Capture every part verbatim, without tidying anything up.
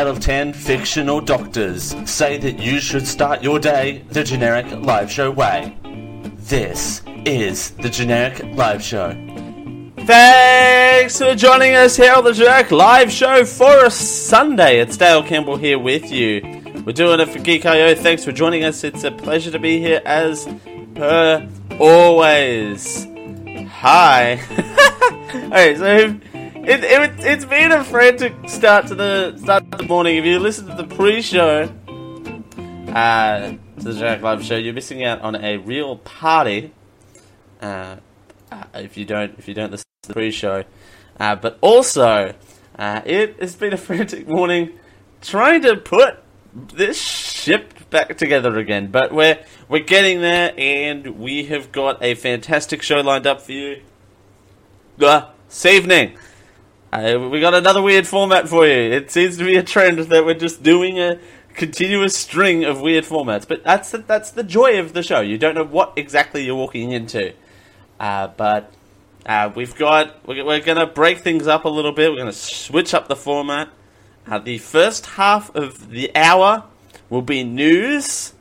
out of ten fictional doctors say that you should start your day the Generic Live Show way. This is the Generic Live Show. Thanks for joining us here on the Generic Live Show for a Sunday. It's Dale Campbell here with you. We're doing it for Geek dot I O. Thanks for joining us. It's a pleasure to be here as per always. Hi. Alright, so it, it, it's been a frantic start to the start to the morning. If you listen to the pre-show uh, to the Generic Live Show, you're missing out on a real party. Uh, if you don't, if you don't listen to the pre-show, uh, but also uh, it has been a frantic morning trying to put this ship back together again. But we're we're getting there, and we have got a fantastic show lined up for you uh, this evening. Uh, we got another weird format for you. It seems to be a trend that we're just doing a continuous string of weird formats. But that's the, that's the joy of the show. You don't know what exactly you're walking into. Uh, but uh, we've got we're, we're going to break things up a little bit. We're going to switch up the format. Uh, the first half of the hour will be news,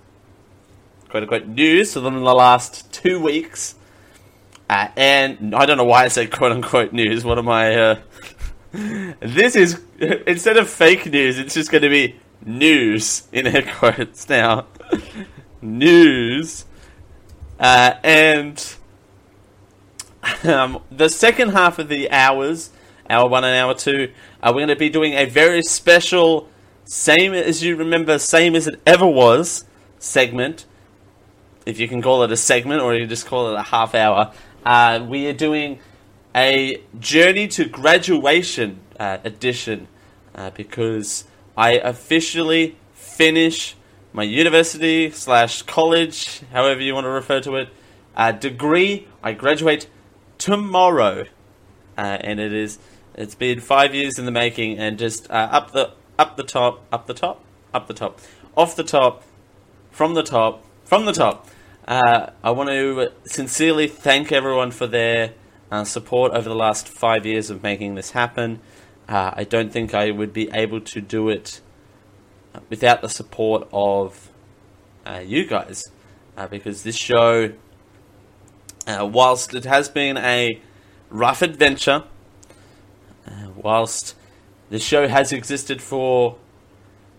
quote unquote news, for the last two weeks. Uh, and I don't know why I said quote unquote news. What am I? Uh... this is instead of fake news, it's just going to be news in air quotes now. news, uh, and. Um, the second half of the hours, hour one and hour two, uh, we're going to be doing a very special Same As You Remember, Same As It Ever Was segment. If you can call it a segment, or you can just call it a half hour. Uh, we are doing a Journey to Graduation uh, edition uh, because I officially finish my university slash college, however you want to refer to it, uh, degree. I graduate tomorrow, uh, and it is it's been five years in the making, and just uh, up the up the top up the top up the top off the top from the top from the top uh, I want to sincerely thank everyone for their uh, support over the last five years of making this happen. uh, I don't think I would be able to do it without the support of uh, you guys, uh, because this show, Uh, whilst it has been a rough adventure, uh, whilst the show has existed for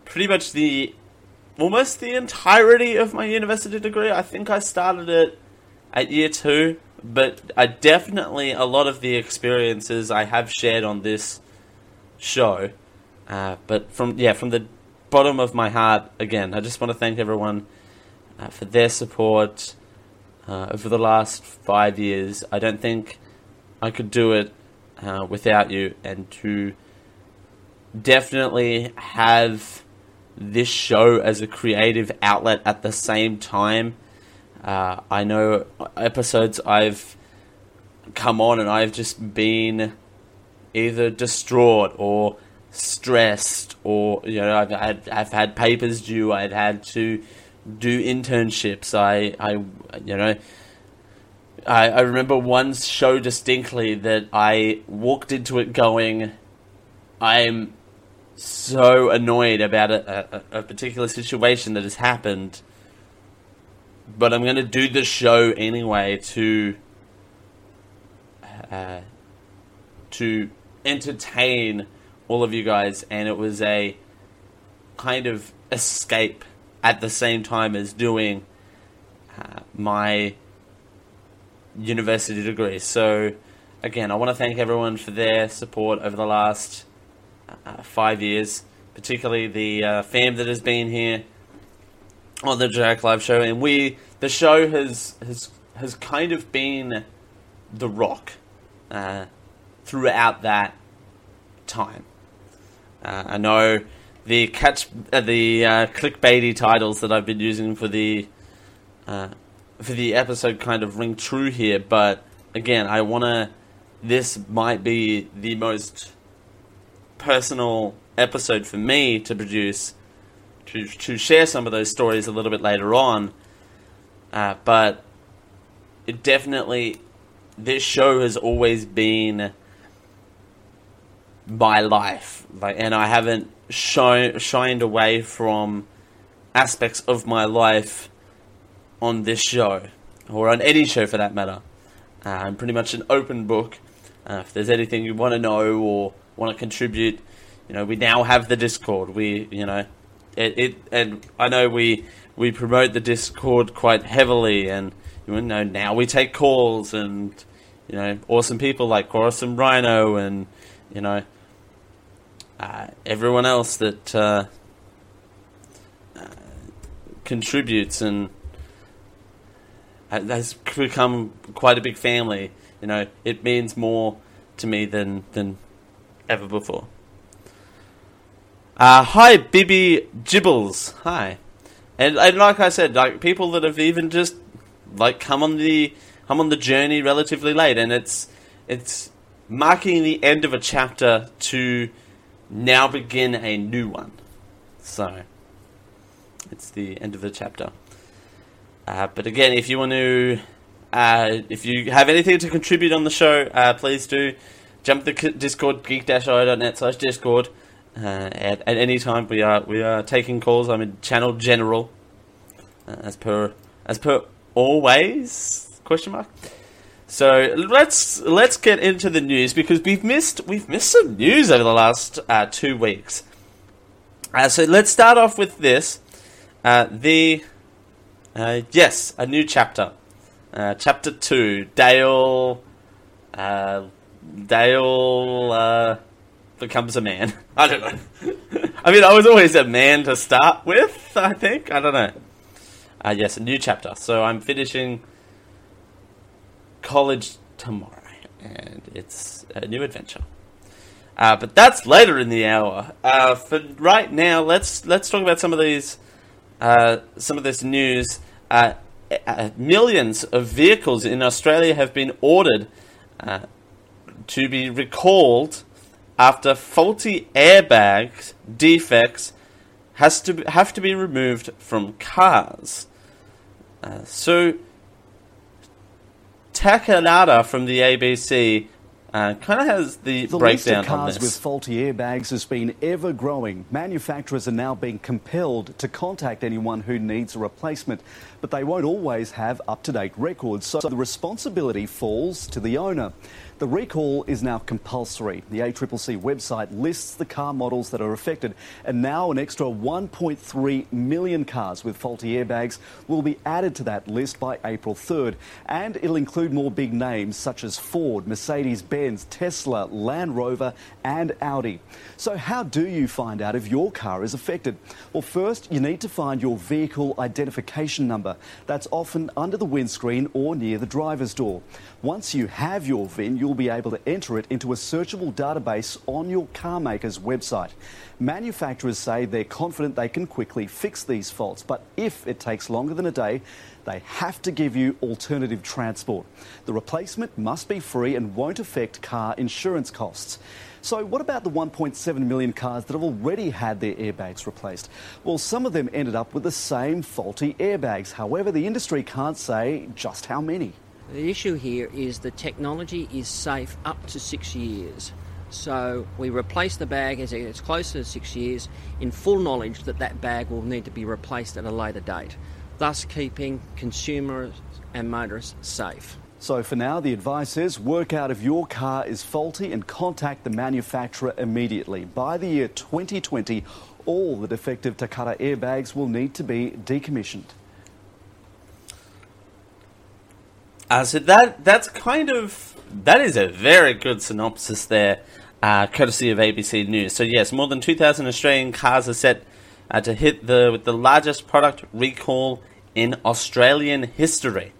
pretty much the, almost the entirety of my university degree. I think I started it at year two, but I definitely, a lot of the experiences I have shared on this show, uh, but from, yeah, from the bottom of my heart, again, I just want to thank everyone uh, for their support. Uh, over the last five years, I don't think I could do it uh, without you, and to definitely have this show as a creative outlet at the same time. Uh, I know episodes I've come on and I've just been either distraught or stressed, or you know, I've had, I've had papers due, I've had to do internships. I, I, you know, I, I remember one show distinctly that I walked into it going, I'm so annoyed about a, a, a particular situation that has happened, but I'm going to do the show anyway to, uh, to entertain all of you guys, and it was a kind of escape at the same time as doing uh, my university degree. So, again, I want to thank everyone for their support over the last uh, five years, particularly the uh, fam that has been here on the Generic Live Show. And we, the show has has has kind of been the rock uh, throughout that time. Uh, I know the catch, uh, the uh, clickbaity titles that I've been using for the uh, for the episode kind of ring true here, but again, I wanna. This might be the most personal episode for me to produce, to to share some of those stories a little bit later on. Uh, but it definitely, this show has always been my life, like, and I haven't shy, shined away from aspects of my life on this show, or on any show for that matter. Uh, I'm pretty much an open book. Uh, if there's anything you want to know or want to contribute, you know, we now have the Discord. We, you know, it, it and I know we we promote the Discord quite heavily, and you know, now we take calls, and you know, awesome people like Chorus and Rhino, and you know, uh, everyone else that uh, uh, contributes, and that's become quite a big family. You know, it means more to me than than ever before. Uh, hi, Bibi Gibbles. Hi, and and like I said, like people that have even just like come on the come on the journey relatively late, and it's it's marking the end of a chapter to now begin a new one. So it's the end of the chapter. Uh, but again, if you want to, uh, if you have anything to contribute on the show, uh, please do jump the Discord, geek dash i o dot net slash discord. Uh, at, at any time, we are we are taking calls. I'm in channel general, uh, as per as per always question mark. So let's let's get into the news, because we've missed we've missed some news over the last uh, two weeks. Uh, so let's start off with this. Uh, the Uh, yes, a new chapter, uh, chapter two. Dale, uh, Dale uh, becomes a man. I don't know. I mean, I was always a man to start with. I think I don't know. Uh, yes, a new chapter. So I'm finishing college tomorrow, and it's a new adventure. Uh, but that's later in the hour. Uh, for right now, let's let's talk about some of these. Uh, some of this news, uh, uh, millions of vehicles in Australia have been ordered uh, to be recalled after faulty airbags defects has to be, have to be removed from cars. Uh, so Takanada from the A B C Uh, kind of has the, the breakdown on this. The list of cars with faulty airbags has been ever-growing. Manufacturers are now being compelled to contact anyone who needs a replacement, but they won't always have up-to-date records, so the responsibility falls to the owner. The recall is now compulsory. The A C C C website lists the car models that are affected, and now an extra one point three million cars with faulty airbags will be added to that list by April third, and it'll include more big names such as Ford, Mercedes-Benz, Tesla, Land Rover and Audi. So how do you find out if your car is affected? Well, first you need to find your vehicle identification number. That's often under the windscreen or near the driver's door. Once you have your V I N, you'll be able to enter it into a searchable database on your car maker's website. Manufacturers say they're confident they can quickly fix these faults, but if it takes longer than a day, they have to give you alternative transport. The replacement must be free and won't affect car insurance costs. So what about the one point seven million cars that have already had their airbags replaced? Well, some of them ended up with the same faulty airbags. However, the industry can't say just how many. The issue here is the technology is safe up to six years. So we replace the bag as it's closer to six years in full knowledge that that bag will need to be replaced at a later date, thus keeping consumers and motorists safe. So for now, the advice is work out if your car is faulty and contact the manufacturer immediately. By the year twenty twenty, all the defective Takata airbags will need to be decommissioned. Uh, so that that's kind of, that is a very good synopsis there, uh, courtesy of A B C News. So yes, more than two thousand Australian cars are set uh, to hit the with the largest product recall in Australian history.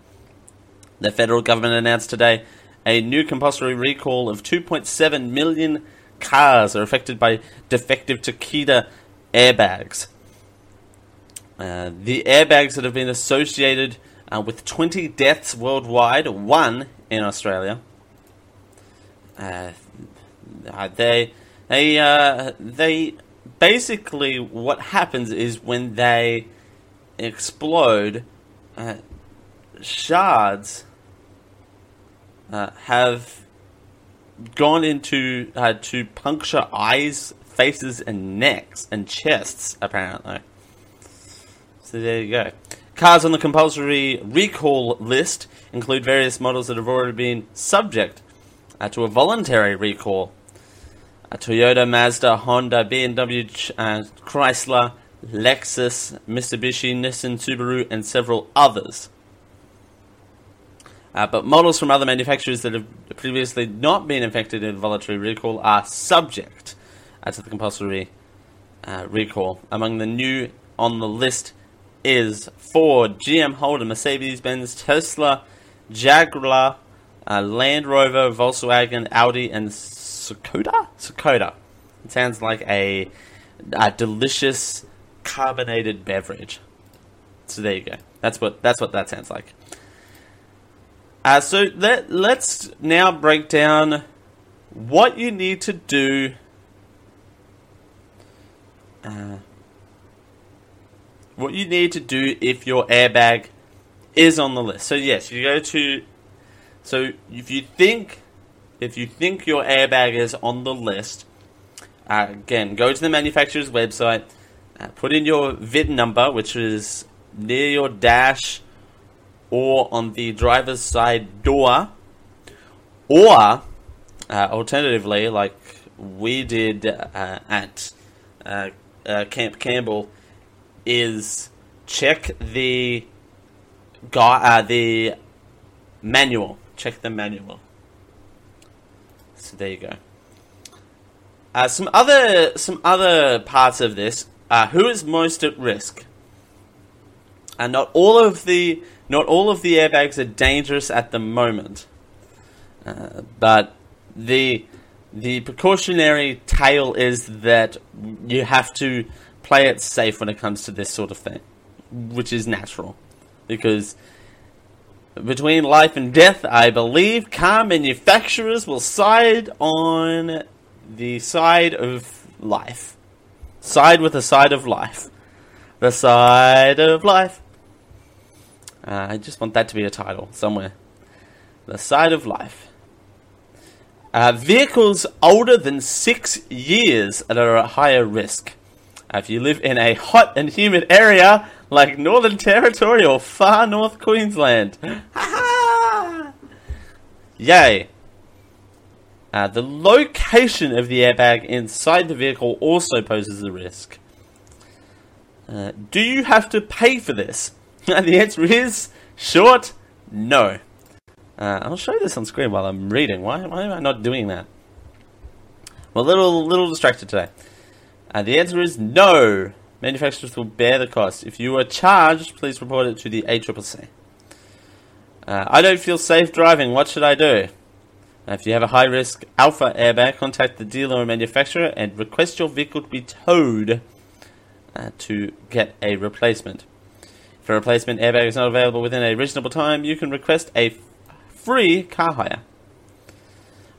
The federal government announced today a new compulsory recall of two point seven million cars are affected by defective Takata airbags. Uh, the airbags that have been associated Uh, with twenty deaths worldwide, one in Australia. Uh, they, they, uh, they basically what happens is when they explode, uh, shards uh, have gone into uh, to puncture eyes, faces and necks and chests, apparently. So there you go. Cars on the compulsory recall list include various models that have already been subject uh, to a voluntary recall. Uh, Toyota, Mazda, Honda, B M W, uh, Chrysler, Lexus, Mitsubishi, Nissan, Subaru, and several others. Uh, but models from other manufacturers that have previously not been affected in voluntary recall are subject uh, to the compulsory uh, recall. Among the new on the list is Ford, G M, Holden, Mercedes-Benz, Tesla, Jaguar, uh, Land Rover, Volkswagen, Audi, and Skoda? Skoda. It sounds like a, a delicious carbonated beverage. So there you go. That's what that's what that sounds like. Uh, so let, let's now break down what you need to do. Uh, What you need to do if your airbag is on the list. So yes, you go to. So if you think, if you think your airbag is on the list, uh, again, go to the manufacturer's website, uh, put in your V I N number, which is near your dash, or on the driver's side door, or uh, alternatively, like we did uh, at uh, uh, Camp Campbell. Is check the guy, uh, the manual. Check the manual. So there you go. Uh, some other some other parts of this. Uh, who is most at risk? And uh, not all of the not all of the airbags are dangerous at the moment, uh, but the the precautionary tale is that you have to. Play it safe when it comes to this sort of thing, which is natural, because between life and death, I believe car manufacturers will side on the side of life. Side with the side of life. The side of life. Uh, I just want that to be a title somewhere. The side of life. Uh, vehicles older than six years are at higher risk. If you live in a hot and humid area like Northern Territory or far north Queensland. Yay. Uh, the location of the airbag inside the vehicle also poses a risk. Uh, do you have to pay for this? The answer is short, no. Uh, I'll show you this on screen while I'm reading. Why, why am I not doing that? I'm a little, little distracted today. Uh, the answer is no. Manufacturers will bear the cost. If you are charged, please report it to the A C C C. Uh, I don't feel safe driving. What should I do? Uh, if you have a high-risk alpha airbag, contact the dealer or manufacturer and request your vehicle to be towed uh, to get a replacement. If a replacement airbag is not available within a reasonable time, you can request a f- free car hire.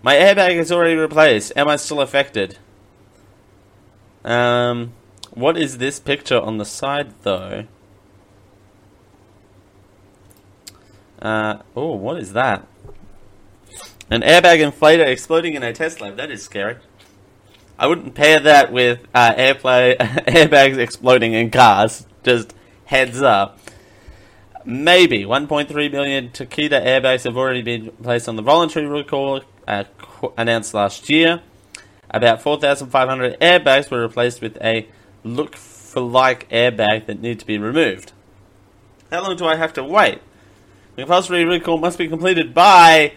My airbag is already replaced. Am I still affected? Um, what is this picture on the side, though? Uh, oh, what is that? An airbag inflator exploding in a test lab. That is scary. I wouldn't pair that with uh, airplay airbags exploding in cars. Just heads up. Maybe one point three million Takata airbags have already been placed on the voluntary recall uh, announced last year. About four thousand five hundred airbags were replaced with a look-for-like airbag that need to be removed. How long do I have to wait? The compulsory recall must be completed by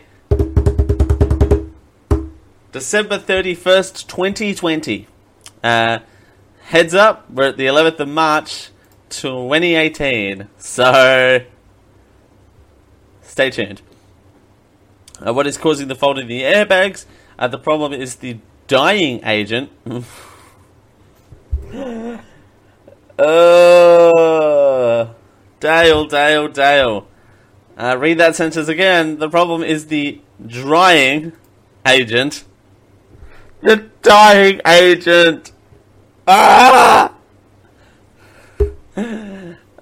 December thirty-first, twenty twenty. Uh, heads up, we're at the eleventh of March, twenty eighteen. So, stay tuned. Uh, what is causing the fault in the airbags? Uh, the problem is the dying agent. uh, Dale, Dale, Dale. Uh, read that sentence again. The problem is the drying agent. The dying agent. Ah!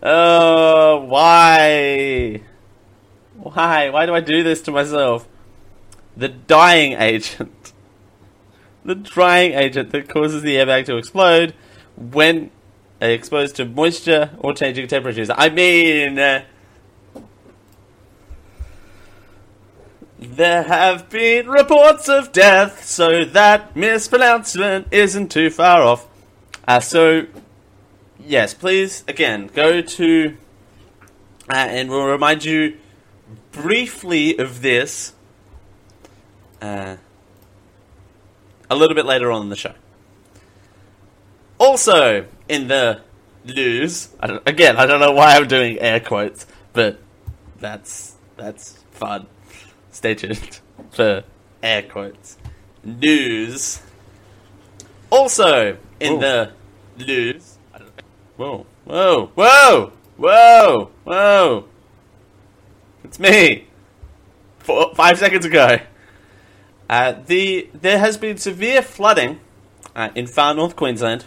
Oh, why? Why? Why do I do this to myself? The dying agent. the drying agent that causes the airbag to explode when exposed to moisture or changing temperatures. I mean, uh, there have been reports of death, so that mispronouncement isn't too far off. Uh, so, yes, please, again, go to, uh, and we'll remind you briefly of this uh, a little bit later on in the show. Also, in the news, I don't, again, I don't know why I'm doing air quotes, but that's that's fun. Stay tuned for air quotes. News. Also, in whoa. the news... I don't know. Whoa, whoa, whoa, whoa, whoa. It's me. Four, five seconds ago. Uh, the there has been severe flooding uh, in far north Queensland.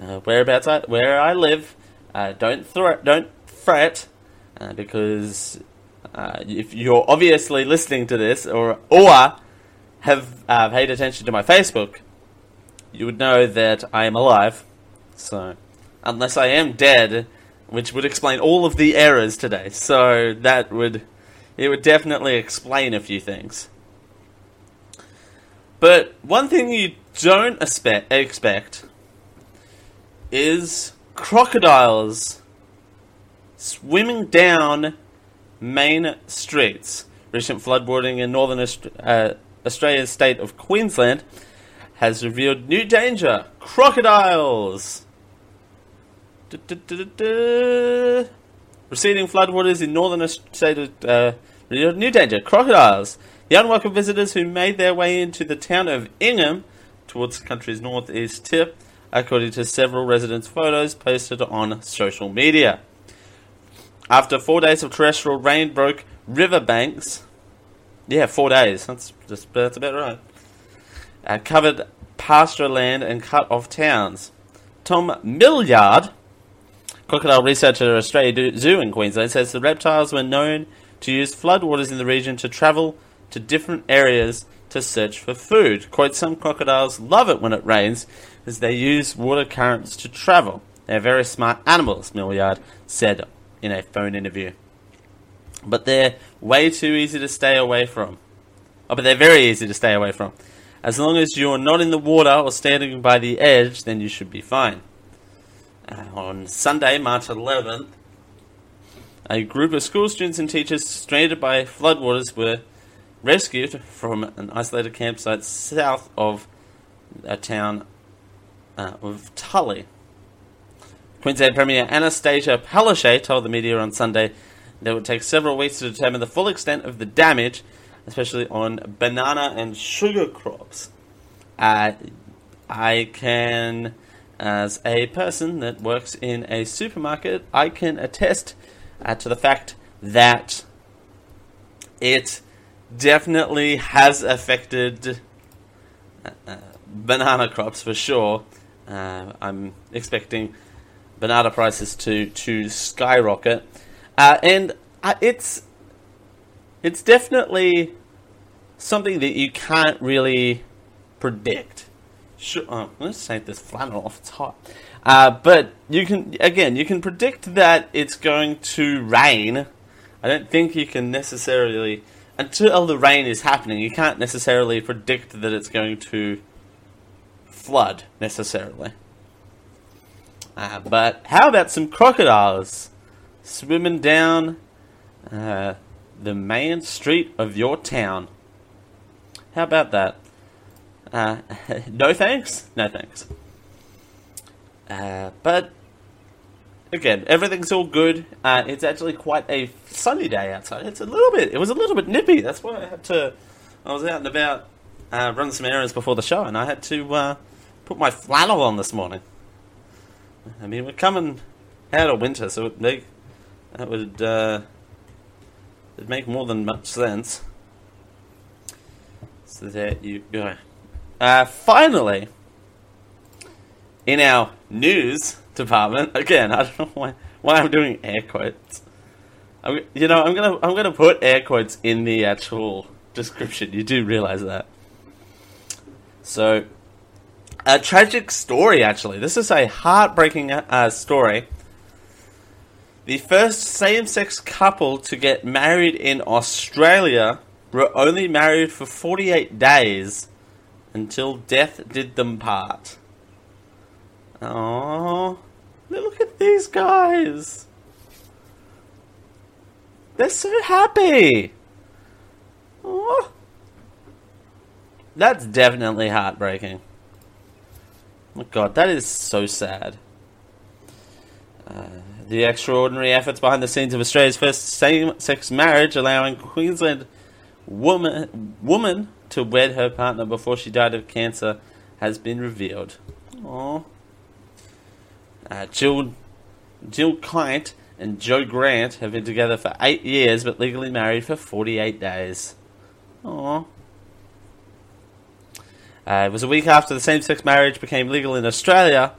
Uh, whereabouts I, where I live, uh, don't thro- don't fret, uh, because uh, if you're obviously listening to this or or have uh, paid attention to my Facebook, you would know that I am alive. So, unless I am dead, which would explain all of the errors today. So that would it would definitely explain a few things. But one thing you don't expect. expect is crocodiles swimming down main streets. Recent flood warning in northern Aust- uh, Australia's state of Queensland has revealed new danger. Crocodiles! Du-du-du-du-du. Receding floodwaters in northern Aust- state of... Uh, revealed new danger. Crocodiles! The unwelcome visitors who made their way into the town of Ingham, towards the country's northeast tip, according to several residents' photos posted on social media. After four days of terrestrial rain broke riverbanks, yeah, four days, that's, just, that's about right, uh, covered pasture land and cut off towns. Tom Milliard, crocodile researcher at Australia Zoo in Queensland, says the reptiles were known to use floodwaters in the region to travel to different areas to search for food. Quote, some crocodiles love it when it rains, as they use water currents to travel. They're very smart animals, Milliard said in a phone interview. But they're way too easy to stay away from. Oh, but they're very easy to stay away from. As long as you're not in the water or standing by the edge, then you should be fine. Uh, on Sunday, March eleventh, a group of school students and teachers stranded by floodwaters were rescued from an isolated campsite south of a town uh, of Tully. Queensland Premier Anastasia Palaszczuk told the media on Sunday that it would take several weeks to determine the full extent of the damage, especially on banana and sugar crops. Uh, I can, as a person that works in a supermarket, I can attest uh, to the fact that it definitely has affected uh, uh, banana crops for sure. Uh, I'm expecting banana prices to to skyrocket, uh, and uh, it's it's definitely something that you can't really predict. Sure, oh, let's take this flannel off; it's hot. Uh, but you can again, you can predict that it's going to rain. I don't think you can necessarily. Until the rain is happening, you can't necessarily predict that it's going to flood, necessarily. Uh, but how about some crocodiles swimming down uh, the main street of your town? How about that? Uh, no thanks? No thanks. Uh, but, again, everything's all good. Uh, it's actually quite a sunny day outside. It's a little bit. It was a little bit nippy. That's why I had to. I was out and about, uh, running some errands before the show, and I had to uh, put my flannel on this morning. I mean, we're coming out of winter, so it make, that would uh, it'd make more than much sense. So there you go. Uh, finally, in our news department again. I don't know why why I'm doing air quotes. I'm, you know, I'm gonna I'm gonna put air quotes in the actual description. You do realize that. So a tragic story, actually. This is a heartbreaking uh, story. The first same-sex couple to get married in Australia were only married for forty-eight days until death did them part. Oh, look at these guys. They're so happy. Oh, that's definitely heartbreaking. Oh, God, that is so sad. Uh, the extraordinary efforts behind the scenes of Australia's first same-sex marriage, allowing Queensland woman woman to wed her partner before she died of cancer, has been revealed. Oh. Uh, Jill, Jill Kent and Joe Grant have been together for eight years, but legally married for forty-eight days. Aww. Uh, it was a week after the same-sex marriage became legal in Australia,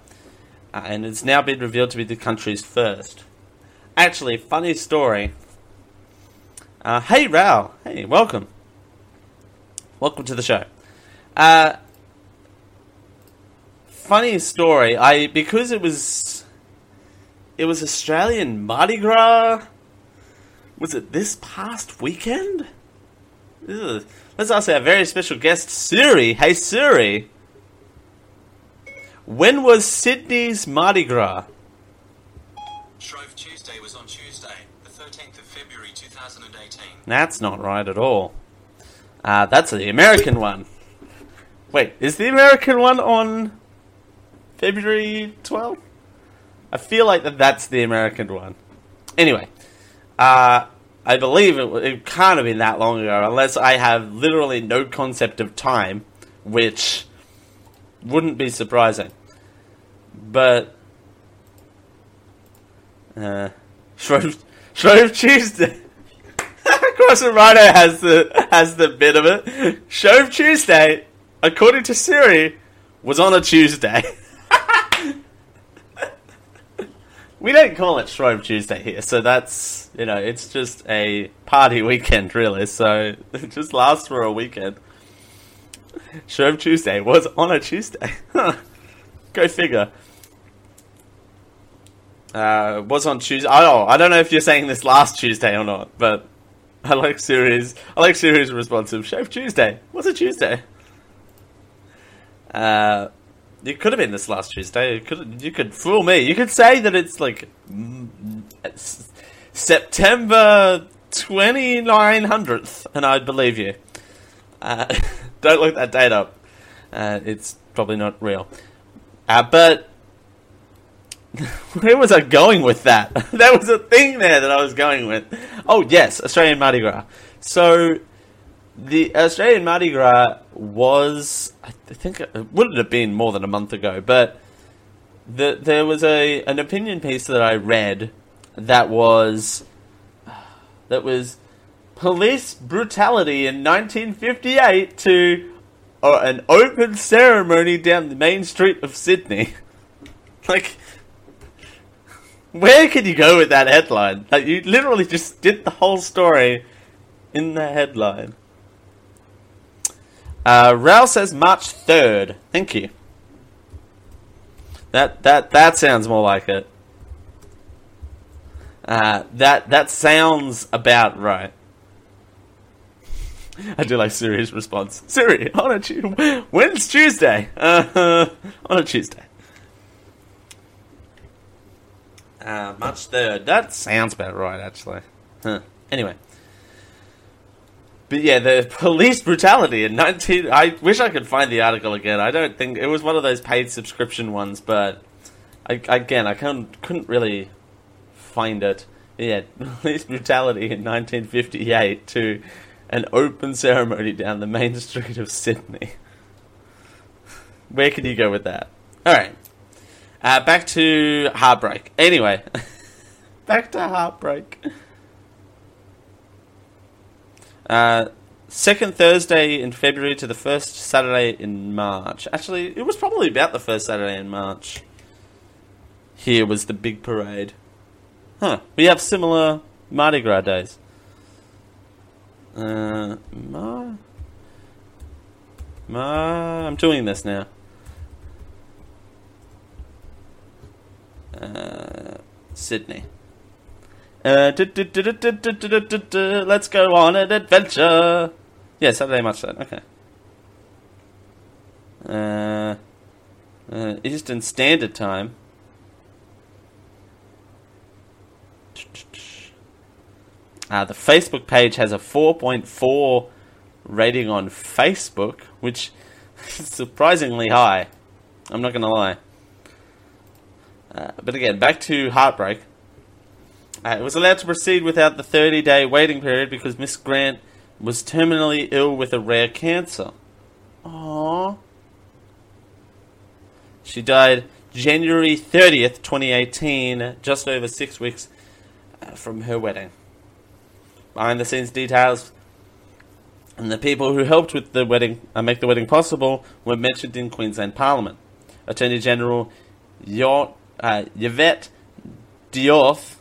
uh, and it's now been revealed to be the country's first. Actually, funny story. Uh, hey, Ral. Hey, welcome. Welcome to the show. Uh... Funny story, I because it was it was Australian Mardi Gras. Was it this past weekend? Ugh. Let's ask our very special guest Siri. Hey Siri, when was Sydney's Mardi Gras? Shrove Tuesday was on Tuesday, the thirteenth of February two thousand and eighteen. That's not right at all. Uh, that's the American one. Wait, is the American one on February twelfth? I feel like that that's the American one. Anyway, uh, I believe it, it can't have been that long ago, unless I have literally no concept of time, which wouldn't be surprising. But uh, Shrove, Shrove Tuesday. Cross and Rhino has the has the bit of it. Shrove Tuesday, according to Siri, was on a Tuesday. We don't call it Shrove Tuesday here, so that's, you know, it's just a party weekend, really, so it just lasts for a weekend. Shrove Tuesday was on a Tuesday. Go figure. Uh, was on Tuesday. Oh, I don't know if you're saying this last Tuesday or not, but I like Siri's, I like Siri's response of Shrove Tuesday. Was a Tuesday. Uh... It could have been this last Tuesday. It could, you could fool me. You could say that it's like it's September twenty-nine hundredth, and I'd believe you. Uh, don't look that date up. Uh, it's probably not real. Uh, but where was I going with that? There was a thing there that I was going with. Oh, yes, Australian Mardi Gras. So the Australian Mardi Gras was, I think, it wouldn't have been more than a month ago, but the, there was a an opinion piece that I read that was that was police brutality in nineteen fifty-eight to uh, an open ceremony down the main street of Sydney. Like, where can you go with that headline? Like, you literally just did the whole story in the headline. Uh, Raoul says March third. Thank you. That that that sounds more like it. Uh, that that sounds about right. I do like Siri's response. Siri, on a Tuesday. When's Tuesday? Uh, on a Tuesday. Uh, March third. That sounds about right, actually. Huh. Anyway. But yeah, the police brutality in nineteen... I wish I could find the article again. I don't think... It was one of those paid subscription ones, but I, again, I can't, couldn't really find it. Yeah, police brutality in nineteen fifty-eight to an open ceremony down the main street of Sydney. Where can you go with that? Alright. Uh, back to heartbreak. Anyway. Back to heartbreak. Uh, second Thursday in February to the first Saturday in March. Actually, it was probably about the first Saturday in March. Here was the big parade. Huh. We have similar Mardi Gras days. Uh, Ma... Ma... I'm doing this now. uh, Sydney. Uh, do, do, do, do, do, do, do, do, do. Let's go on an adventure. Yeah, Saturday, March third. Okay. Uh, uh, Eastern Standard Time. Uh, the Facebook page has a four point four rating on Facebook, which is surprisingly high. I'm not going to lie. Uh, but again, back to Heartbreak. Uh, it was allowed to proceed without the thirty-day waiting period because Miss Grant was terminally ill with a rare cancer. Aww. She died January thirtieth, twenty eighteen, just over six weeks uh, from her wedding. Behind-the-scenes details and the people who helped with the wedding and uh, make the wedding possible were mentioned in Queensland Parliament. Attorney General Yo- uh, Yvette Diouf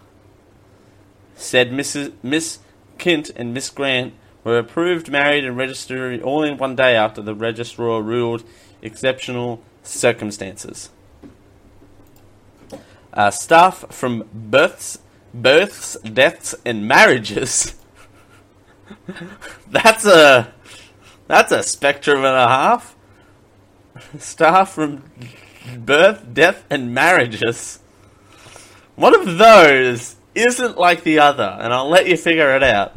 said Missus Miss Kent and Miss Grant were approved, married, and registered all in one day after the registrar ruled exceptional circumstances. Uh, staff from births, births, deaths, and marriages. that's a that's a spectrum and a half. Staff from birth, death, and marriages. One of those isn't like the other, and I'll let you figure it out.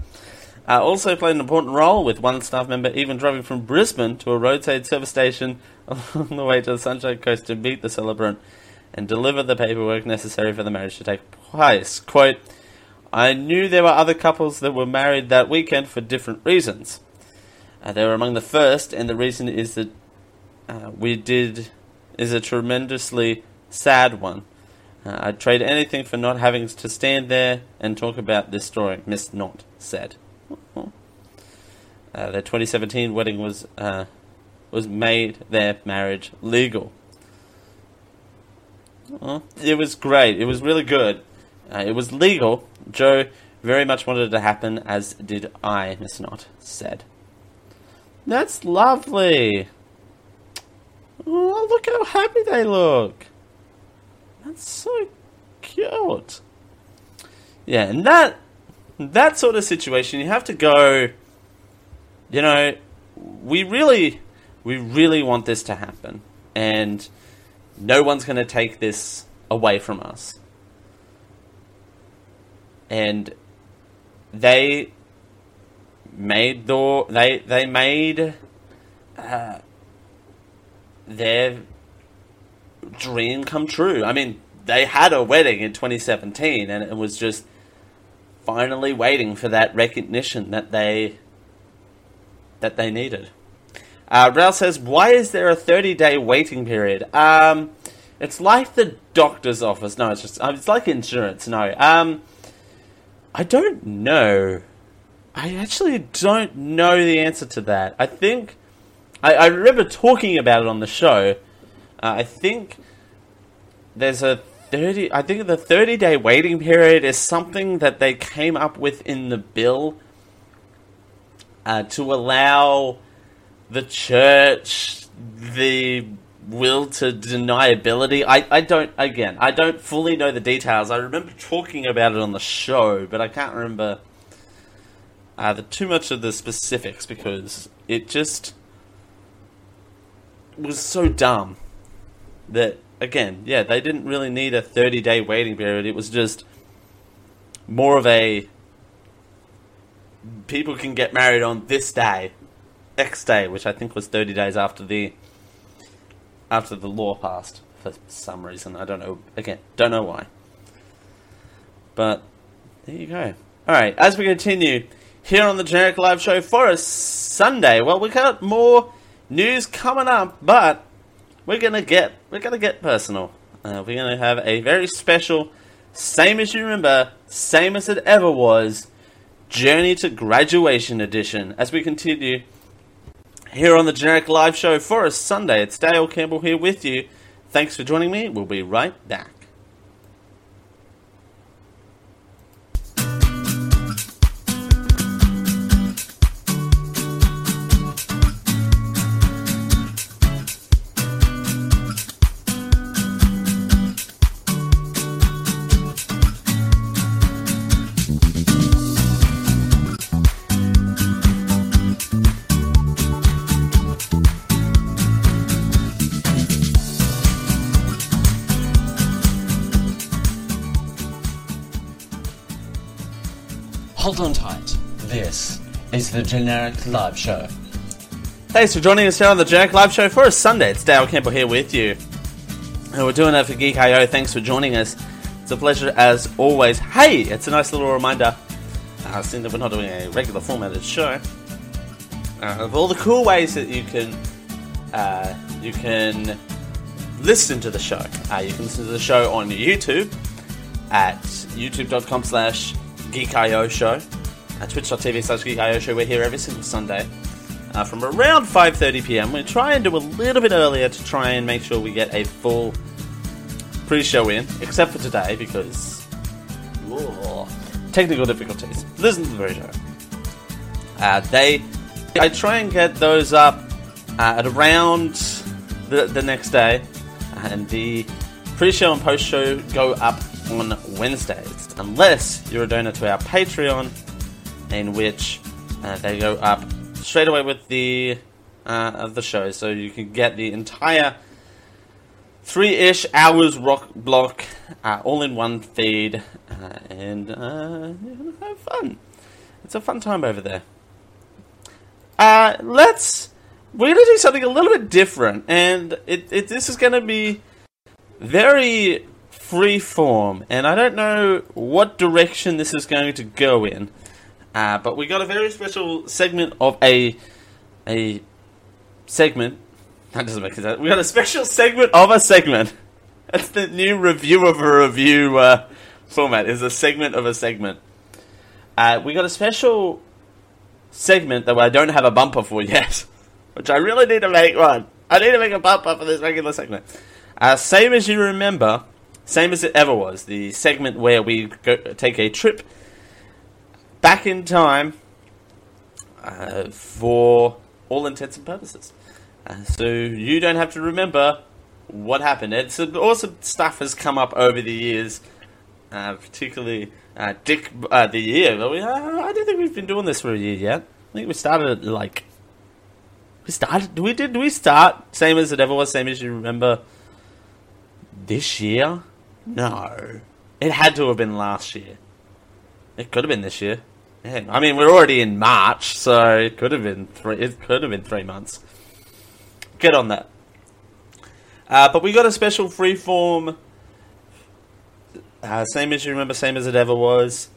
Uh, also played an important role, with one staff member even driving from Brisbane to a roadside service station along the way to the Sunshine Coast to meet the celebrant and deliver the paperwork necessary for the marriage to take place. Quote, I knew there were other couples that were married that weekend for different reasons. Uh, they were among the first, and the reason is that uh, we did is a tremendously sad one. Uh, I'd trade anything for not having to stand there and talk about this story, Miss Knott said. Uh, their twenty seventeen wedding was uh, was made their marriage legal. Oh, it was great. It was really good. Uh, it was legal. Joe very much wanted it to happen, as did I, Miss Knott said. That's lovely. Oh, look how happy they look. That's so cute. Yeah, and that that sort of situation, you have to go, you know, we really, we really want this to happen, and no one's going to take this away from us. And they made the they they made uh, their dream come true. I mean, they had a wedding in twenty seventeen, and it was just finally waiting for that recognition that they that they needed. Uh, Ralph says, why is there a thirty-day waiting period? Um, it's like the doctor's office. No, it's just it's like insurance. No, um, I don't know. I actually don't know the answer to that. I think I, I remember talking about it on the show. Uh, I think there's a thirty. I think the thirty-day waiting period is something that they came up with in the bill uh, to allow the church the will to deniability. I, I don't. Again, I don't fully know the details. I remember talking about it on the show, but I can't remember uh, the, too much of the specifics because it just was so dumb. That, again, yeah, they didn't really need a thirty-day waiting period. It was just more of a, people can get married on this day, X day, which I think was thirty days after the after the law passed, for some reason. I don't know. Again, don't know why. But there you go. All right, as we continue here on the Generic Live Show for a Sunday, well, we got more news coming up, but We're gonna get we're gonna get personal. Uh, we're gonna have a very special, same as you remember, same as it ever was, Journey to Graduation edition. As we continue here on the Generic Live Show for a Sunday, it's Dale Campbell here with you. Thanks for joining me. We'll be right back. Hold on tight. This is the Generic Live Show. Thanks for joining us here on the Generic Live Show for a Sunday. It's Dale Campbell here with you. And we're doing it for Geek dot i o. Thanks for joining us. It's a pleasure as always. Hey, it's a nice little reminder, uh, since we're not doing a regular formatted show, uh, of all the cool ways that you can uh, you can listen to the show. Uh, you can listen to the show on YouTube at youtube dot com slash geek dot i o show, uh, twitch dot t v slash geek dot i o show. We're here every single Sunday uh, from around five thirty p m. We try and do a little bit earlier to try and make sure we get a full pre-show in, except for today because oh, technical difficulties. Listen to the pre-show. Uh, they, I try and get those up uh, at around the, the next day, and the pre-show and post-show go up on Wednesdays, unless you're a donor to our Patreon, in which uh, they go up straight away with the uh, of the show, so you can get the entire three-ish hours rock block uh, all in one feed, uh, and uh, have fun. It's a fun time over there. Uh, let's we're gonna do something a little bit different, and it, it this is gonna be very free form, and I don't know what direction this is going to go in, uh, but we got a very special segment of a a segment that doesn't make sense. We got a special segment of a segment. That's the new review of a review uh, format. Is a segment of a segment. Uh, we got a special segment that I don't have a bumper for yet, which I really need to make one. I need to make a bumper for this regular segment. Uh, Same As You Remember, Same As It Ever Was, the segment where we go, take a trip back in time uh, for all intents and purposes. Uh, so you don't have to remember what happened. And some awesome stuff has come up over the years, uh, particularly uh, Dick uh, the Year. But we, uh, I don't think we've been doing this for a year yet. I think we started at like... We started... We did we start Same As It Ever Was, Same As You Remember this year? No. It had to have been last year. It could have been this year. Yeah. I mean, we're already in March, so it could have been three, it could have been three months. Get on that. Uh, but we got a special freeform uh, Same As You Remember, Same As It Ever Was,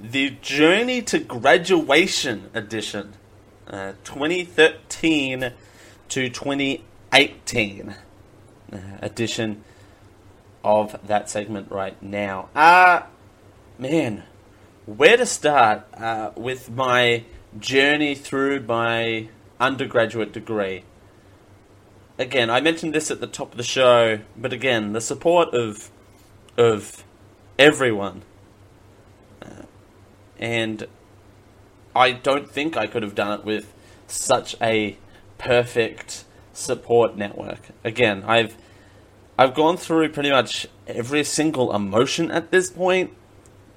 the Journey to Graduation edition, uh, twenty thirteen to twenty eighteen uh, edition of that segment right now. Uh, man, where to start uh, with my journey through my undergraduate degree? Again, I mentioned this at the top of the show, but again, the support of of everyone. Uh, and I don't think I could have done it with such a perfect support network. Again, I've I've gone through pretty much every single emotion at this point.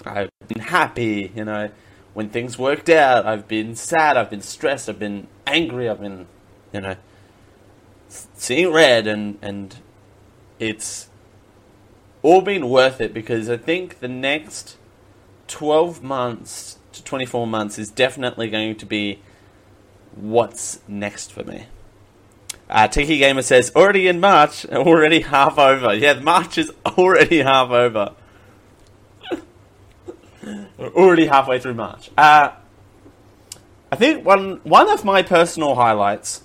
I've been happy, you know, when things worked out. I've been sad, I've been stressed, I've been angry, I've been, you know, seeing red, and, and it's all been worth it, because I think the next twelve months to twenty-four months is definitely going to be what's next for me. Uh, Tiki Gamer says, already in March, already half over. Yeah, March is already half over. We're already halfway through March. Uh, I think one one of my personal highlights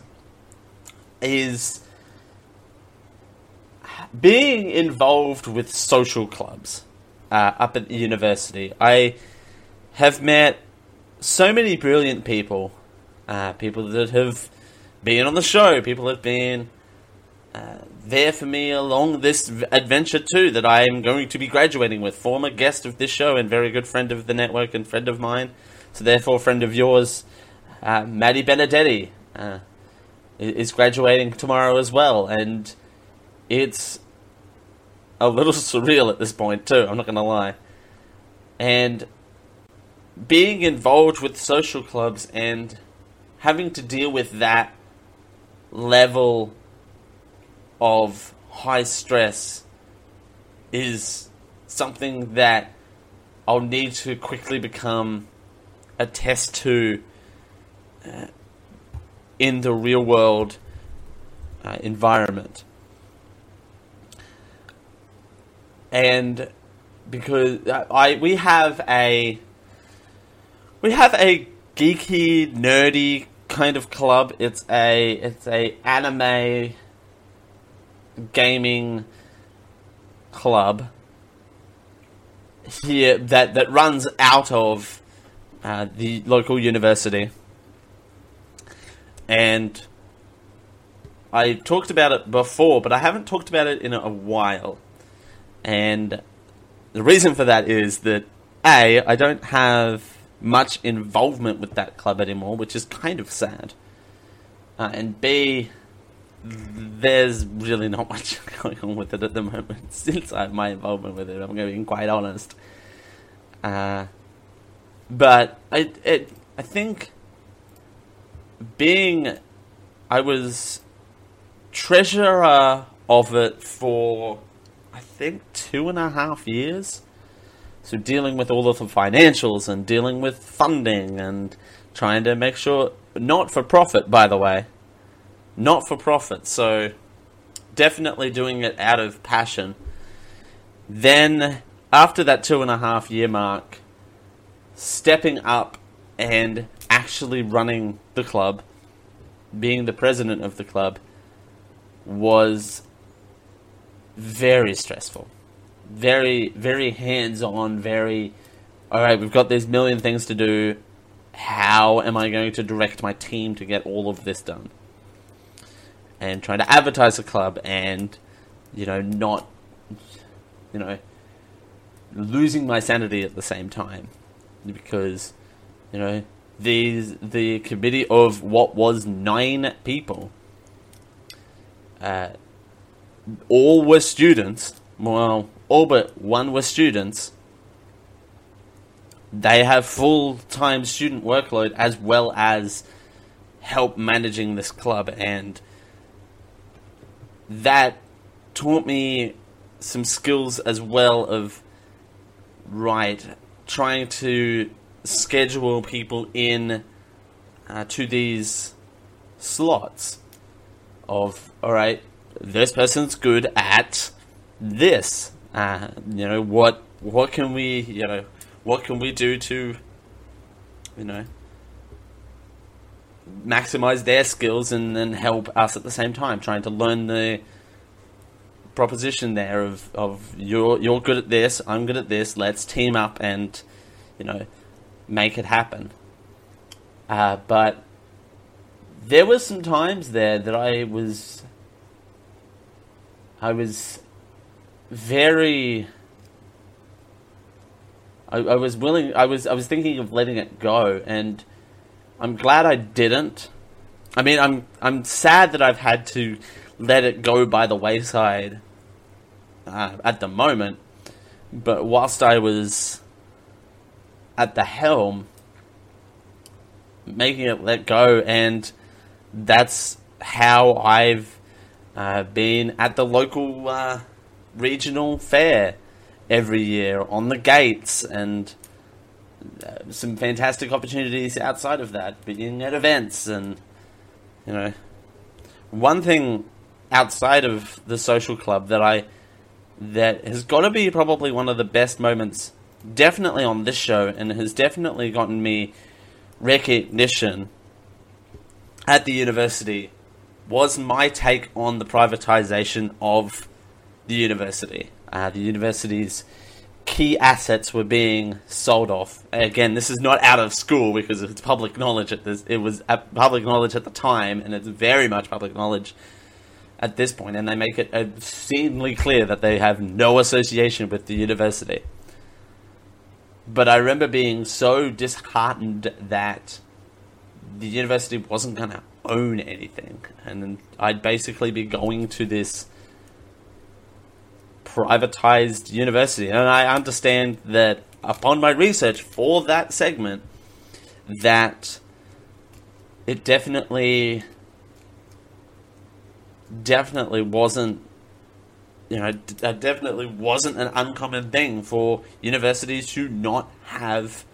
is being involved with social clubs uh, up at the university. I have met so many brilliant people, uh, people that have been on the show, people have been uh, there for me along this adventure too, that I am going to be graduating with. Former guest of this show and very good friend of the network and friend of mine, so therefore friend of yours, uh, Maddie Benedetti, uh, is graduating tomorrow as well, and it's a little surreal at this point too, I'm not going to lie. And being involved with social clubs and having to deal with that level of high stress is something that I'll need to quickly become attest to uh, in the real world uh, environment. And because I we have a we have a geeky, nerdy kind of club. It's a it's a anime gaming club here that, that runs out of uh, the local university. And I talked about it before, but I haven't talked about it in a while. And the reason for that is that, A, I don't have much involvement with that club anymore, which is kind of sad. Uh, and B, there's really not much going on with it at the moment since I have my involvement with it, I'm going to be quite honest. Uh, but I, it, I think being... I was treasurer of it for... I think two and a half years. So dealing with all of the financials and dealing with funding and trying to make sure... Not for profit, by the way. Not for profit. So definitely doing it out of passion. Then after that two and a half year mark, stepping up and actually running the club, being the president of the club, was... very stressful, very, very hands-on, very, all right, we've got these million things to do, how am I going to direct my team to get all of this done? And trying to advertise the club and, you know, not, you know, losing my sanity at the same time. Because, you know, these the committee of what was nine people, uh, all were students, well, all but one were students. They have full-time student workload as well as help managing this club, and that taught me some skills as well of, right, trying to schedule people in uh, to these slots of, all right, this person's good at this. Uh, you know, what what can we, you know, what can we do to, you know, maximize their skills and then help us at the same time, trying to learn the proposition there of, of you're, you're good at this, I'm good at this, let's team up and, you know, make it happen. Uh, but there were some times there that I was... I was very, I, I was willing, I was I was thinking of letting it go, and I'm glad I didn't. I mean, I'm I'm sad that I've had to let it go by the wayside uh, at the moment, but whilst I was at the helm, making it let go, and that's how I've Uh, been at the local uh, regional fair every year on the gates, and uh, some fantastic opportunities outside of that, being at events and, you know, one thing outside of the social club that I that has got to be probably one of the best moments, definitely on this show, and has definitely gotten me recognition at the university, was my take on the privatization of the university. Uh, the university's key assets were being sold off. Again, this is not out of school because it's public knowledge. At this, it was public knowledge at the time, and it's very much public knowledge at this point, and they make it obscenely clear that they have no association with the university. But I remember being so disheartened that the university wasn't going to own anything, and then I'd basically be going to this privatized university. And I understand that upon my research for that segment, that it definitely definitely wasn't, you know, that definitely wasn't an uncommon thing for universities to not have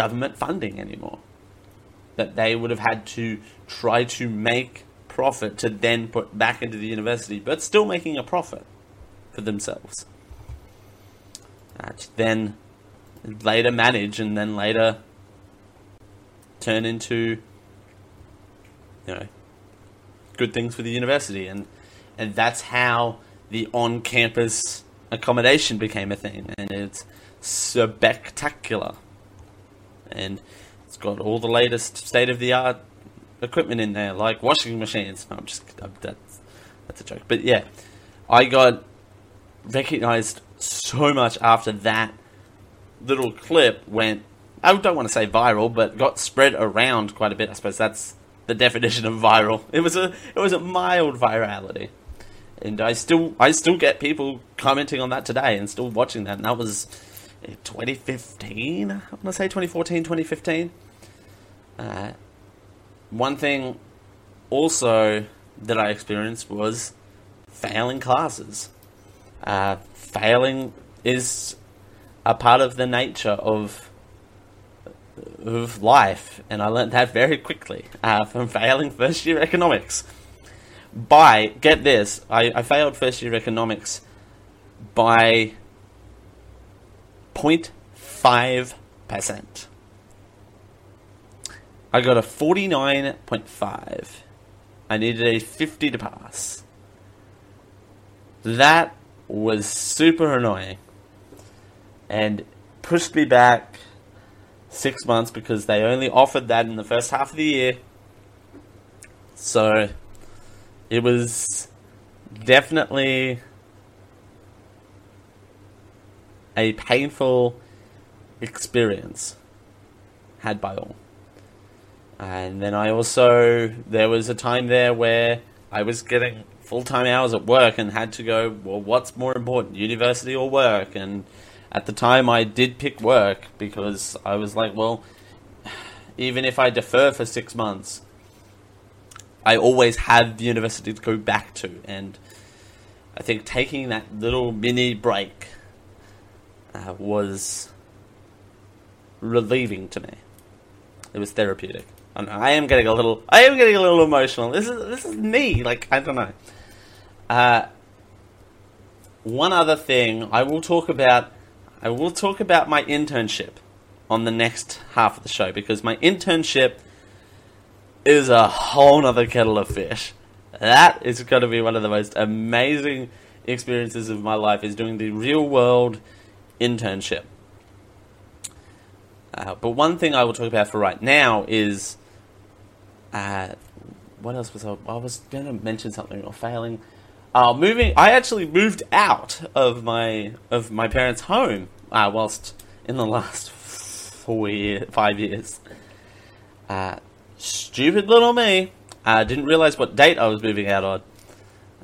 government funding anymore, that they would have had to try to make profit to then put back into the university, but still making a profit for themselves, uh, to then later manage and then later turn into, you know, good things for the university. And and that's how the on-campus accommodation became a thing, and it's spectacular, and it's got all the latest state-of-the-art equipment in there, like washing machines. No, I'm just I'm, that's that's a joke, but yeah, I got recognized so much after that little clip went. I don't want to say viral, but got spread around quite a bit. I suppose that's the definition of viral. It was a it was a mild virality, and I still I still get people commenting on that today and still watching that. And that was twenty fifteen. I want to say twenty fourteen, twenty fifteen. Uh, one thing also that I experienced was failing classes. Uh, failing is a part of the nature of. of life, and I learned that very quickly uh, from failing first year economics by, get this, I, I failed first year economics by zero point five percent. I got a forty-nine point five. I needed a fifty to pass. That was super annoying and pushed me back six months, because they only offered that in the first half of the year. So it was definitely a painful experience had by all. And then I also, there was a time there where I was getting full-time hours at work and had to go, well, what's more important, university or work? And at the time, I did pick work, because I was like, well, even if I defer for six months, I always have the university to go back to. And I think taking that little mini break uh, was relieving to me. It was therapeutic. I don't know, I am getting a little, I am getting a little emotional. This is this is me. Like, I don't know. Uh, one other thing I will talk about. I will talk about my internship on the next half of the show, because my internship is a whole nother kettle of fish. That is going to be one of the most amazing experiences of my life, is doing the real world internship. Uh, but one thing I will talk about for right now is, uh, what else was I, I was going to mention something, or failing. Uh, moving, I actually moved out of my of my parents' home uh, whilst in the last four year, five years. Uh, stupid little me, I uh, didn't realise what date I was moving out on.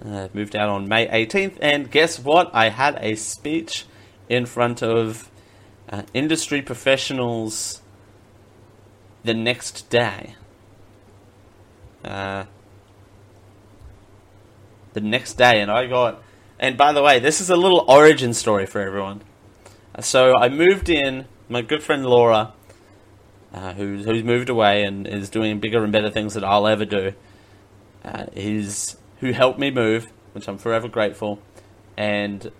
Uh, moved out on May eighteenth, and guess what? I had a speech in front of uh, industry professionals the next day. Uh... The next day, and I got, and by the way, this is a little origin story for everyone. So I moved in. My good friend Laura, uh, who's who's moved away and is doing bigger and better things than I'll ever do, uh, is who helped me move, which I'm forever grateful. And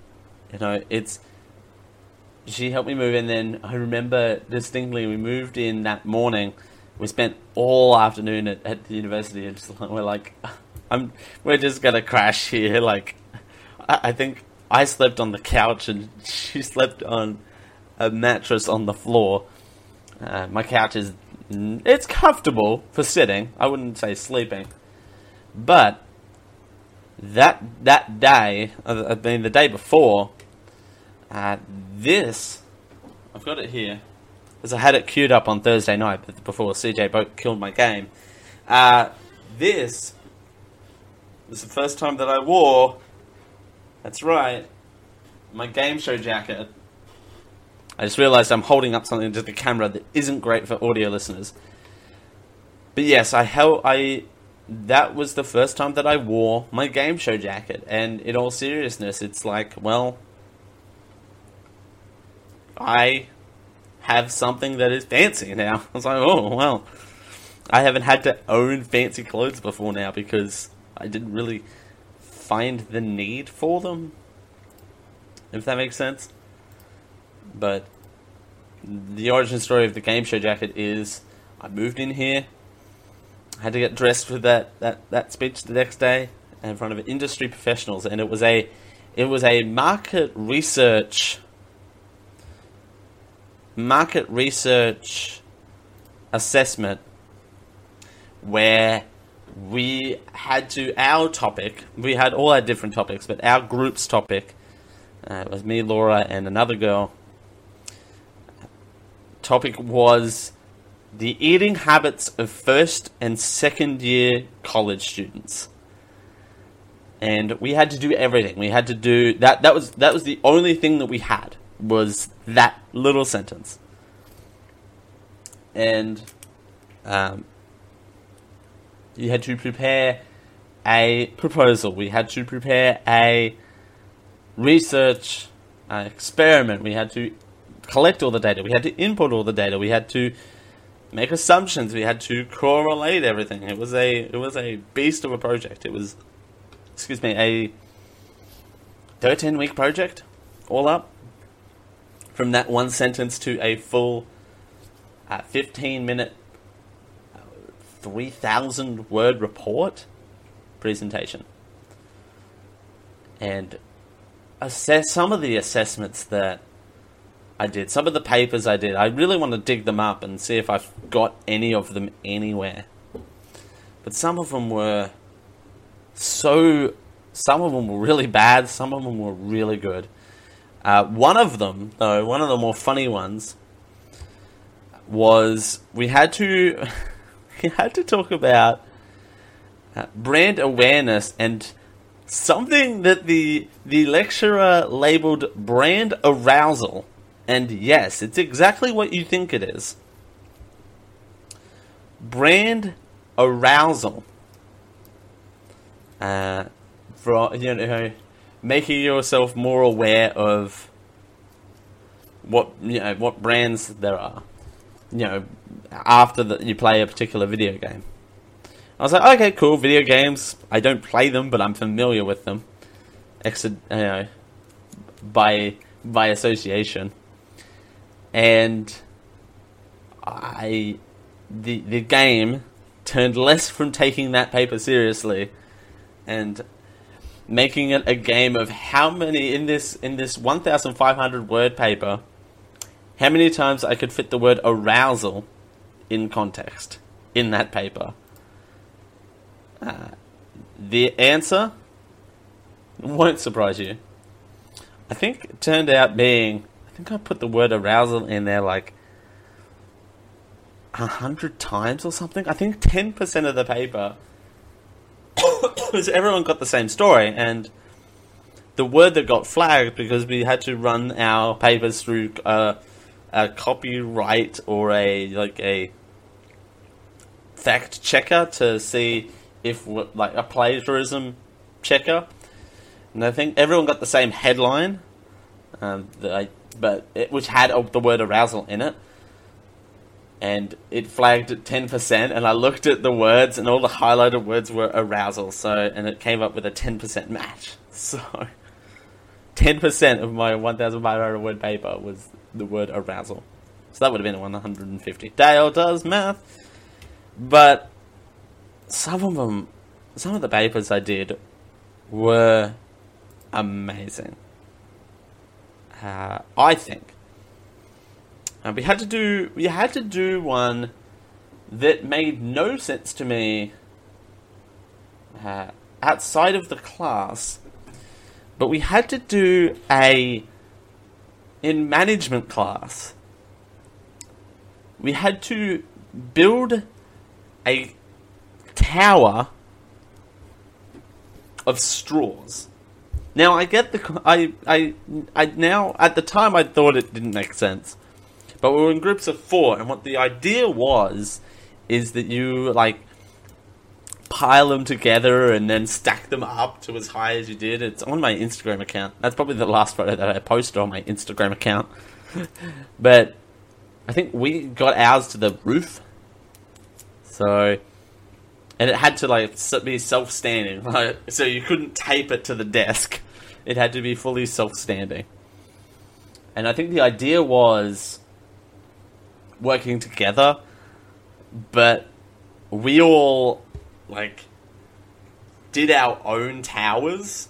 you know, it's she helped me move, and then I remember distinctly we moved in that morning. We spent all afternoon at, at the university, and just, we're like. I'm, we're just gonna crash here. Like, I, I think I slept on the couch and she slept on a mattress on the floor. Uh, my couch is, it's comfortable for sitting. I wouldn't say sleeping, but that that day, I mean the day before, uh, this, I've got it here because I had it queued up on Thursday night before C J Boat killed my game. Uh, this. This is the first time that I wore, that's right, my game show jacket. I just realised I'm holding up something to the camera that isn't great for audio listeners. But yes, I held, I, that was the first time that I wore my game show jacket. And in all seriousness, it's like, well, I have something that is fancy now. I was like, oh, well, I haven't had to own fancy clothes before now because I didn't really find the need for them, if that makes sense. But the origin story of the game show jacket is I moved in here, had to get dressed for that, that, that speech the next day in front of industry professionals, and it was a it was a market research market research assessment where we had to our topic we had all our different topics, but our group's topic, uh, it was me, Laura, and another girl. Topic was the eating habits of first and second year college students, and we had to do everything. We had to do that. That was that was the only thing that we had, was that little sentence. And um, you had to prepare a proposal. We had to prepare a research uh, experiment. We had to collect all the data, we had to input all the data, we had to make assumptions, we had to correlate everything. It was a it was a beast of a project. It was, excuse me, a thirteen-week project, all up, from that one sentence to a full uh, fifteen-minute, uh, three thousand word report presentation. And assess some of the assessments that I did, some of the papers I did. I really want to dig them up and see if I've got any of them anywhere. But some of them were so... Some of them were really bad. Some of them were really good. Uh, one of them, though, one of the more funny ones, was we had to... we had to talk about uh, brand awareness and... something that the the lecturer labeled brand arousal. And yes, it's exactly what you think it is. Brand arousal. Uh, for, you know, making yourself more aware of what, you know, what brands there are, you know, after the, you play a particular video game. I was like, okay, cool, video games. I don't play them, but I'm familiar with them, Ex- you know, by by association. And I, the the game turned less from taking that paper seriously, and making it a game of how many in this in this fifteen hundred word paper, how many times I could fit the word arousal in context in that paper. Uh, the answer won't surprise you. I think it turned out being... I think I put the word arousal in there like a hundred times or something. I think ten percent of the paper... because everyone got the same story, and the word that got flagged, because we had to run our papers through uh, a copyright or a like a fact checker to see... if like a plagiarism checker, and I think everyone got the same headline, um, that I, but it, which had a, the word arousal in it, and it flagged at ten percent. And I looked at the words, and all the highlighted words were arousal. So, and it came up with a ten percent match. So, ten percent of my one thousand five hundred word paper was the word arousal. So that would have been one hundred and fifty. Dale does math, but. Some of them, some of the papers I did were amazing. Uh, I think. And we had to do, we had to do one that made no sense to me uh, outside of the class, but we had to do a, in management class, we had to build a tower of straws. Now I get the I I I now at the time I thought it didn't make sense, but we were in groups of four, and what the idea was is that you like pile them together and then stack them up to as high as you did. It's on my Instagram account. That's probably the last photo that I posted on my Instagram account. But I think we got ours to the roof. So, and it had to like be self-standing, like, so you couldn't tape it to the desk. It had to be fully self-standing. And I think the idea was working together, but we all like did our own towers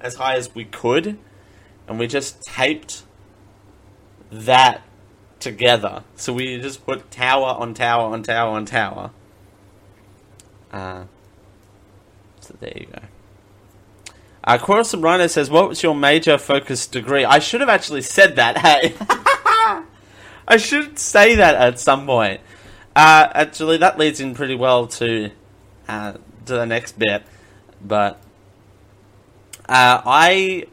as high as we could, and we just taped that together. So we just put tower on tower on tower on tower. Uh, so there you go. Uh, Chorus and Rhino says, what was your major focus degree? I should have actually said that, hey. I should say that at some point. Uh, actually, that leads in pretty well to uh, to the next bit. But uh, I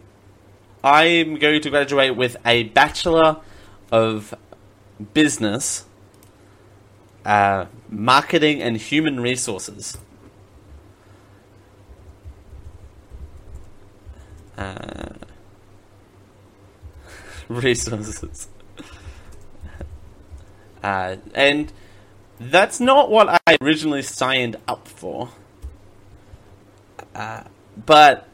I am going to graduate with a Bachelor of Business, uh, Marketing and Human Resources. Uh, resources. Uh, and that's not what I originally signed up for. Uh, but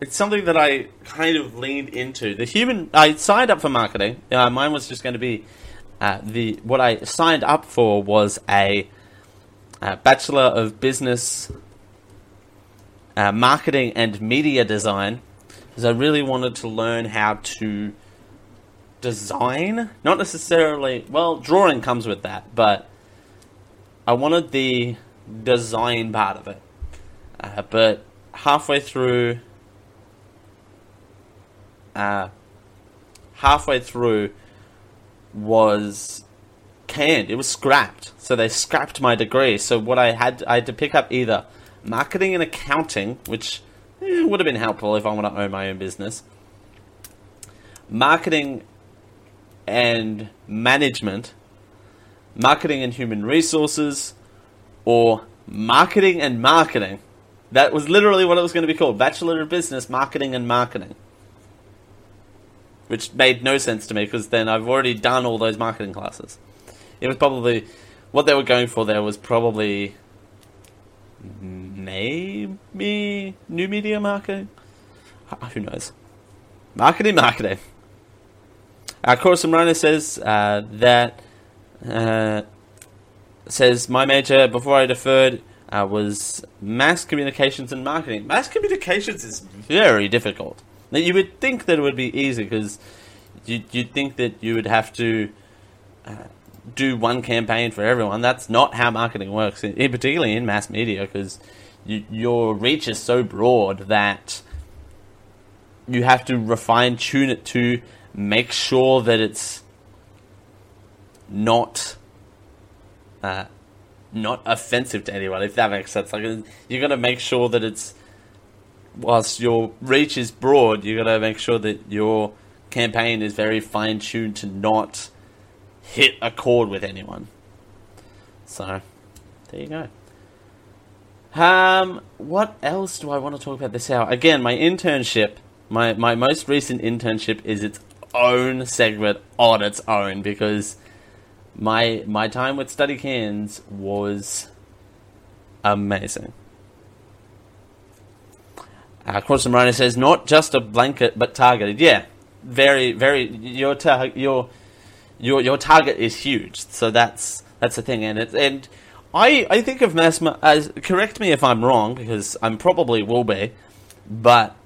it's something that I kind of leaned into. The human, I signed up for marketing. Uh, mine was just going to be uh, the what I signed up for was a, a Bachelor of Business, uh, Marketing and Media Design, because I really wanted to learn how to design, not necessarily, well, drawing comes with that, but I wanted the design part of it. Uh, but halfway through, uh, halfway through was canned. It was scrapped. So they scrapped my degree. So what I had, I had to pick up either marketing and accounting, which eh, would have been helpful if I want to own my own business, marketing and management, marketing and human resources, or marketing and marketing. That was literally what it was going to be called. Bachelor of Business, Marketing and Marketing. Which made no sense to me, because then I've already done all those marketing classes. It was probably, what they were going for there was probably maybe new media marketing? Who knows? Marketing, marketing. Uh, Chorus and Rhino says uh, that uh, says my major before I deferred uh, was mass communications and marketing. Mass communications is very difficult. Now, you would think that it would be easy because you, you'd think that you would have to uh, do one campaign for everyone. That's not how marketing works, in, in particularly in mass media, because you, your reach is so broad that you have to refine tune it to make sure that it's not uh, not offensive to anyone, if that makes sense. Like, you're gonna make sure that it's, whilst your reach is broad, you're gonna make sure that your campaign is very fine tuned to not hit a chord with anyone. So there you go. Um, what else do I want to talk about this hour? Again, my internship, my my most recent internship is its own segment on its own, because my my time with Study Cairns was amazing. Uh, Corson Rhino says, not just a blanket, but targeted. Yeah, very, very, your tar- your your your target is huge. So that's that's the thing, and it, and I I think of mass ma- as, correct me if I'm wrong, because I'm probably will be, but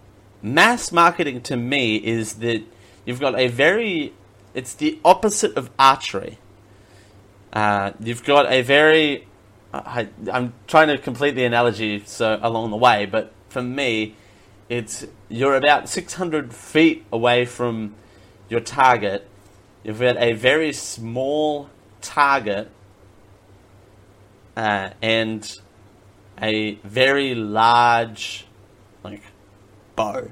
mass marketing to me is that you've got a very, it's the opposite of archery. Uh, you've got a very, I, I'm trying to complete the analogy so along the way, but for me, it's, you're about six hundred feet away from your target. You've got a very small target uh, and a very large, like, bow,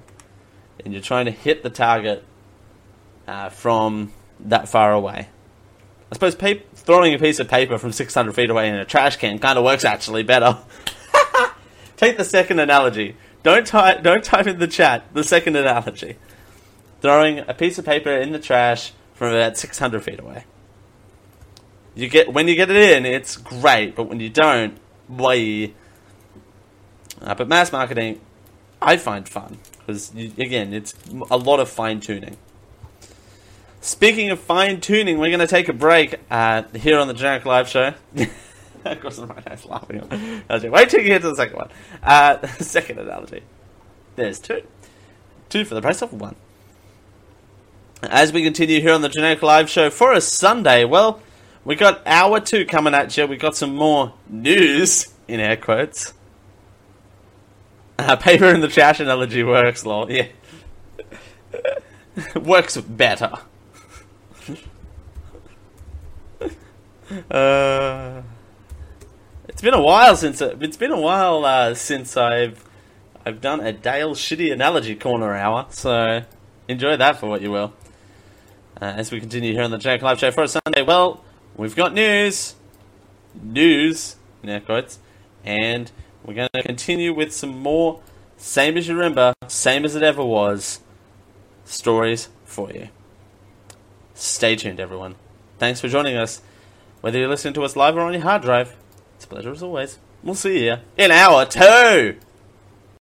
and you're trying to hit the target uh, from that far away. I suppose pe- throwing a piece of paper from six hundred feet away in a trash can kind of works actually better. Take the second analogy. Don't type. Don't type in the chat the second analogy. Throwing a piece of paper in the trash from about six hundred feet away. You get when you get it in, it's great, but when you don't, way. Uh, but mass marketing, I find fun because again, it's a lot of fine tuning. Speaking of fine tuning, we're going to take a break uh, here on the Generic Live Show. Of course, I'm right now laughing. Wait till you get to the second one. Uh, second analogy. There's two. Two for the price of one. As we continue here on the Generic Live Show for a Sunday, well, we got hour two coming at you. We got some more news, in air quotes. Uh, paper in the trash analogy works, lol. Yeah. Works better. uh... It's been a while since it's been a while uh, since I've I've done a Dale shitty analogy corner hour. So enjoy that for what you will. Uh, as we continue here on the Generic Live Show for a Sunday, well, we've got news, news, in air quotes, and we're going to continue with some more Same As You Remember, Same As It Ever Was stories for you. Stay tuned, everyone. Thanks for joining us. Whether you're listening to us live or on your hard drive. It's a pleasure as always. We'll see you in hour two!